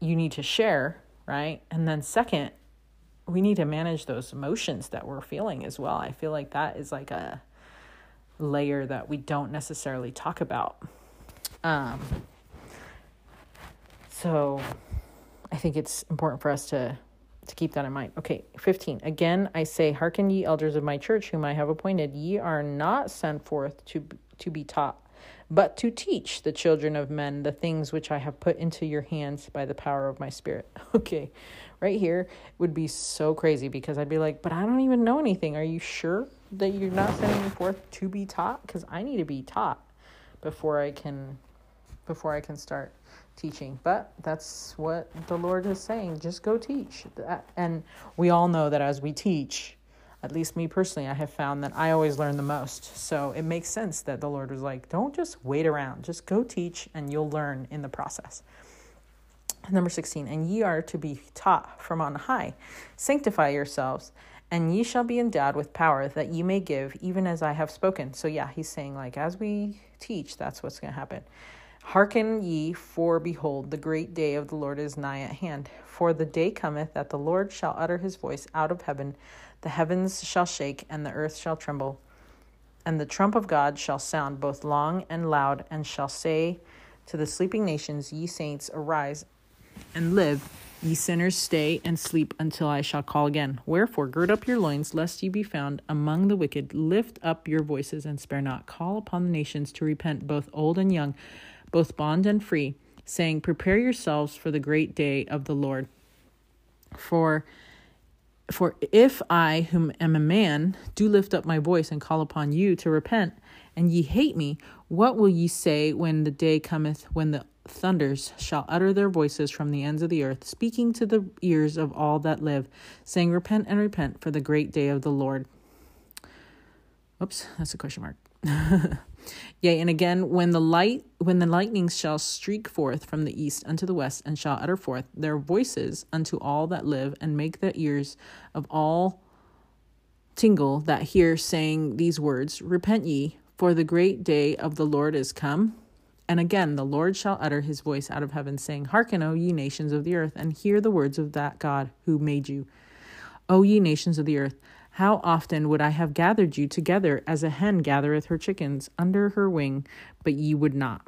you need to share, right? And then second, we need to manage those emotions that we're feeling as well. I feel like that is like a layer that we don't necessarily talk about. So I think it's important for us to keep that in mind. Okay. 15. Again, I say, hearken ye elders of my church, whom I have appointed. Ye are not sent forth to be taught, but to teach the children of men the things which I have put into your hands by the power of my spirit. Okay. Right here would be so crazy, because I'd be like, but I don't even know anything. Are you sure that you're not sending me forth to be taught? Because I need to be taught before I can before I can start teaching. But that's what the Lord is saying. Just go teach. And we all know that as we teach, at least me personally, I have found that I always learn the most. So it makes sense that the Lord was like, don't just wait around. Just go teach and you'll learn in the process. Number 16, and ye are to be taught from on high. Sanctify yourselves, and ye shall be endowed with power, that ye may give, even as I have spoken. So yeah, he's saying, like, as we teach, that's what's going to happen. Hearken ye, for behold, the great day of the Lord is nigh at hand. For the day cometh that the Lord shall utter his voice out of heaven. The heavens shall shake, and the earth shall tremble. And the trump of God shall sound both long and loud, and shall say to the sleeping nations, ye saints, arise and live. Ye sinners, stay and sleep until I shall call again. Wherefore, gird up your loins, lest ye be found among the wicked. Lift up your voices and spare not. Call upon the nations to repent, both old and young, both bond and free, saying, prepare yourselves for the great day of the Lord. For if I, whom am a man, do lift up my voice and call upon you to repent, and ye hate me, what will ye say when the day cometh, when the thunders shall utter their voices from the ends of the earth, speaking to the ears of all that live, saying, repent and repent, for the great day of the Lord. Oops, that's a question mark. Yea, and again, when the lightnings shall streak forth from the east unto the west, and shall utter forth their voices unto all that live, and make the ears of all tingle that hear, saying these words, repent ye, for the great day of the Lord is come. And again, the Lord shall utter his voice out of heaven, saying, hearken, O ye nations of the earth, and hear the words of that God who made you. O ye nations of the earth, how often would I have gathered you together as a hen gathereth her chickens under her wing, but ye would not.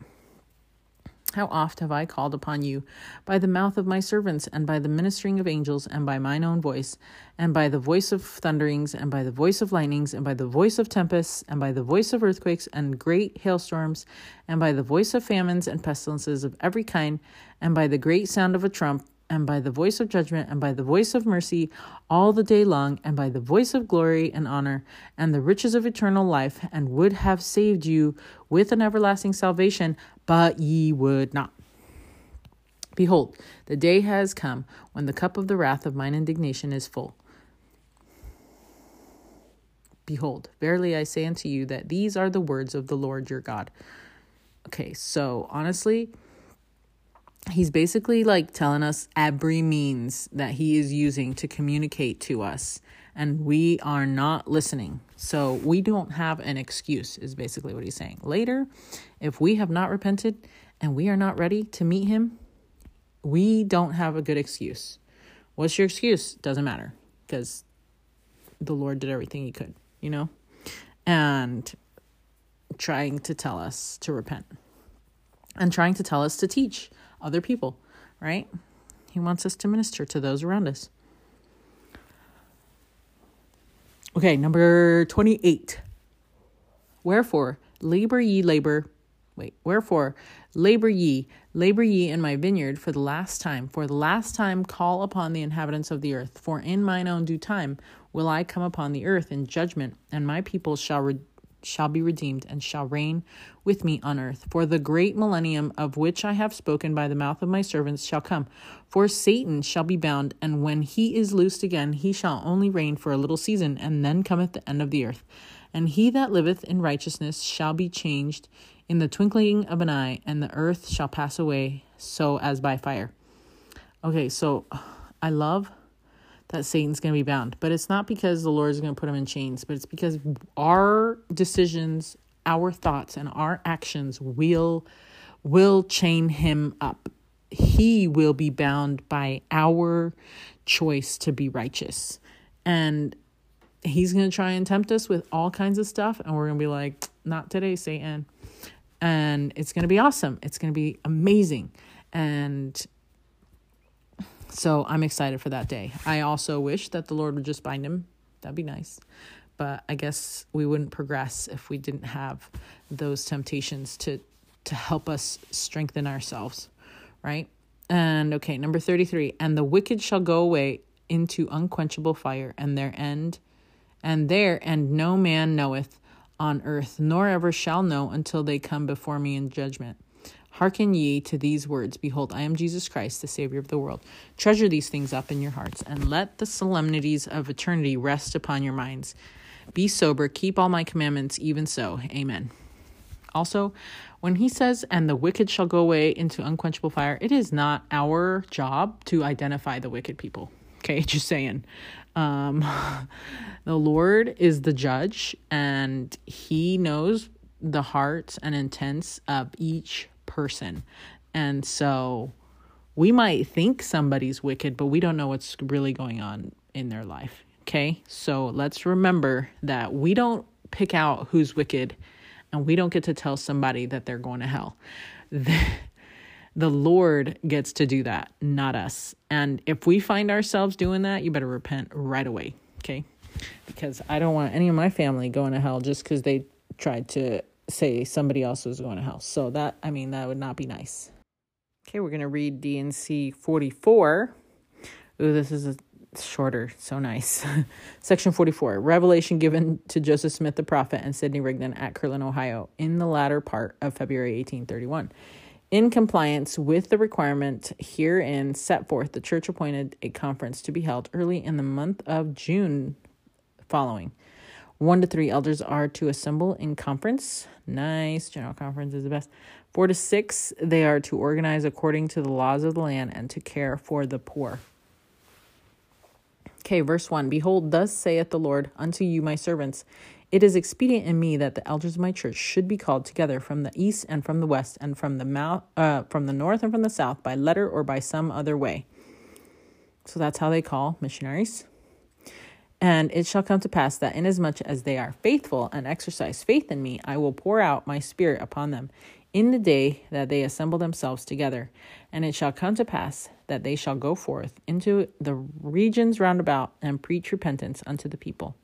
How oft have I called upon you by the mouth of my servants, and by the ministering of angels, and by mine own voice, and by the voice of thunderings, and by the voice of lightnings, and by the voice of tempests, and by the voice of earthquakes, and great hailstorms, and by the voice of famines and pestilences of every kind, and by the great sound of a trump, and by the voice of judgment, and by the voice of mercy, all the day long, and by the voice of glory and honor, and the riches of eternal life, and would have saved you with an everlasting salvation, but ye would not. Behold, the day has come when the cup of the wrath of mine indignation is full. Behold, verily I say unto you that these are the words of the Lord your God. Okay, so honestly, he's basically like telling us every means that he is using to communicate to us, and we are not listening. So we don't have an excuse is basically what he's saying. Later, if we have not repented and we are not ready to meet him, we don't have a good excuse. What's your excuse? Doesn't matter, because the Lord did everything he could, you know, and trying to tell us to repent and trying to tell us to teach other people, right? He wants us to minister to those around us. Okay, number 28. Wherefore, labor ye in my vineyard for the last time. For the last time call upon the inhabitants of the earth. For in mine own due time will I come upon the earth in judgment, and my people shall be redeemed, and shall reign with me on earth. For the great millennium of which I have spoken by the mouth of my servants shall come. For Satan shall be bound, and when he is loosed again, he shall only reign for a little season, and then cometh the end of the earth. And he that liveth in righteousness shall be changed in the twinkling of an eye, and the earth shall pass away, so as by fire. Okay, so I love that Satan's going to be bound. But it's not because the Lord is going to put him in chains, but it's because our decisions, our thoughts, and our actions will chain him up. He will be bound by our choice to be righteous. And he's going to try and tempt us with all kinds of stuff, and we're going to be like, not today, Satan. And it's going to be awesome. It's going to be amazing. And so I'm excited for that day. I also wish that the Lord would just bind him. That'd be nice. But I guess we wouldn't progress if we didn't have those temptations to help us strengthen ourselves, right? And okay, number 33. And the wicked shall go away into unquenchable fire, and their end no man knoweth on earth, nor ever shall know until they come before me in judgment. Hearken ye to these words. Behold, I am Jesus Christ, the Savior of the world. Treasure these things up in your hearts, and let the solemnities of eternity rest upon your minds. Be sober, keep all my commandments, even so. Amen. Also, when he says, and the wicked shall go away into unquenchable fire, it is not our job to identify the wicked people. Okay, just saying. The Lord is the judge, and he knows the hearts and intents of each person. And so we might think somebody's wicked, but we don't know what's really going on in their life. Okay, so let's remember that we don't pick out who's wicked, and we don't get to tell somebody that they're going to hell. The Lord gets to do that, not us. And if we find ourselves doing that, you better repent right away, okay? Because I don't want any of my family going to hell just because they tried to say somebody else was going to hell. So that would not be nice. Okay, we're going to read D&C 44. Ooh, this is shorter, so nice. Section 44, revelation given to Joseph Smith the prophet and Sidney Rigdon at Kirtland, Ohio, in the latter part of February 1831. In compliance with the requirement herein set forth, the church appointed a conference to be held early in the month of June following. 1 to 3 elders are to assemble in conference. Nice. General conference is the best. 4 to 6, they are to organize according to the laws of the land and to care for the poor. Okay, verse 1. Behold, thus saith the Lord unto you, my servants, it is expedient in me that the elders of my church should be called together from the east and from the west and from the north and from the south by letter or by some other way. So that's how they call missionaries. And it shall come to pass that inasmuch as they are faithful and exercise faith in me, I will pour out my spirit upon them in the day that they assemble themselves together. And it shall come to pass that they shall go forth into the regions round about and preach repentance unto the people.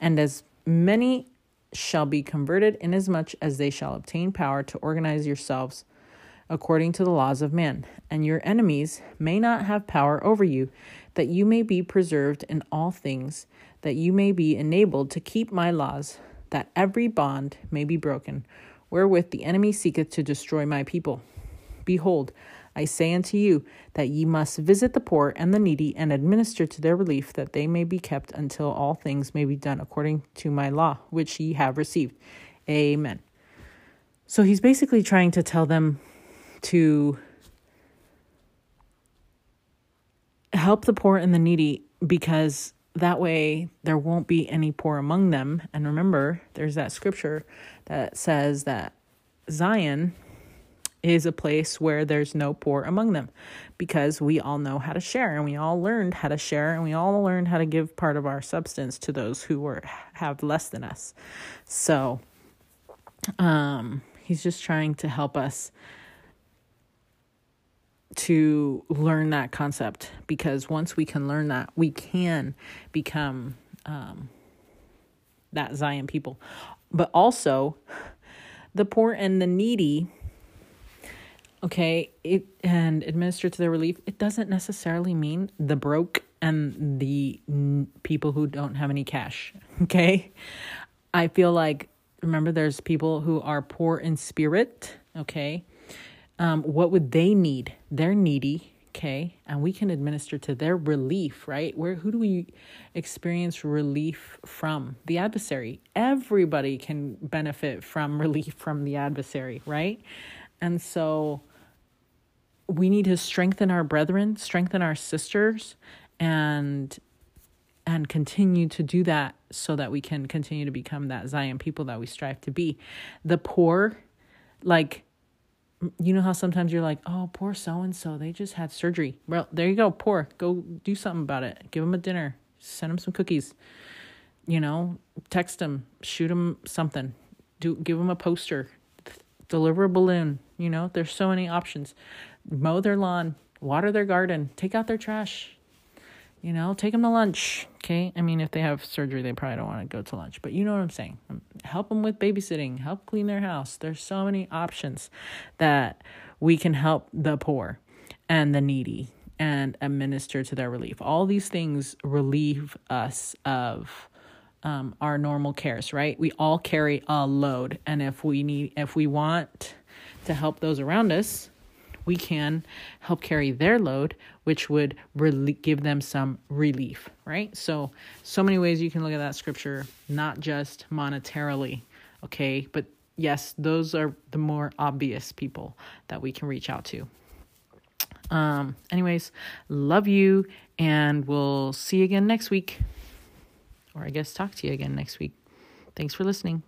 And as many shall be converted, inasmuch as they shall obtain power to organize yourselves according to the laws of man, and your enemies may not have power over you, that you may be preserved in all things, that you may be enabled to keep my laws, that every bond may be broken, wherewith the enemy seeketh to destroy my people. Behold, I say unto you, that ye must visit the poor and the needy, and administer to their relief, that they may be kept until all things may be done according to my law, which ye have received. Amen. So he's basically trying to tell them to help the poor and the needy, because that way there won't be any poor among them. And remember, there's that scripture that says that Zion is a place where there's no poor among them, because we all know how to share, and we all learned how to share, and we all learned how to give part of our substance to those who have less than us. So he's just trying to help us to learn that concept, because once we can learn that, we can become that Zion people. But also, the poor and the needy, okay, and administer to their relief, it doesn't necessarily mean the broke and the people who don't have any cash, okay? I feel like, remember, there's people who are poor in spirit, okay? What would they need? They're needy, okay? And we can administer to their relief, right? Who do we experience relief from? The adversary. Everybody can benefit from relief from the adversary, right? And so we need to strengthen our brethren, strengthen our sisters, and continue to do that so that we can continue to become that Zion people that we strive to be. The poor, like, you know how sometimes you're like, oh, poor so-and-so, they just had surgery. Well, there you go, poor. Go do something about it. Give them a dinner. Send them some cookies. You know, text them. Shoot them something. Give them a poster. Deliver a balloon. You know, there's so many options. Mow their lawn. Water their garden. Take out their trash. You know, take them to lunch, okay? I mean, if they have surgery, they probably don't want to go to lunch. But you know what I'm saying. Help them with babysitting. Help clean their house. There's so many options that we can help the poor and the needy and administer to their relief. All these things relieve us of our normal cares, right? We all carry a load. And if we want to help those around us, we can help carry their load, which would give them some relief, right? So many ways you can look at that scripture, not just monetarily, okay? But yes, those are the more obvious people that we can reach out to. Anyways, love you, and we'll see you again next week. Or I guess talk to you again next week. Thanks for listening.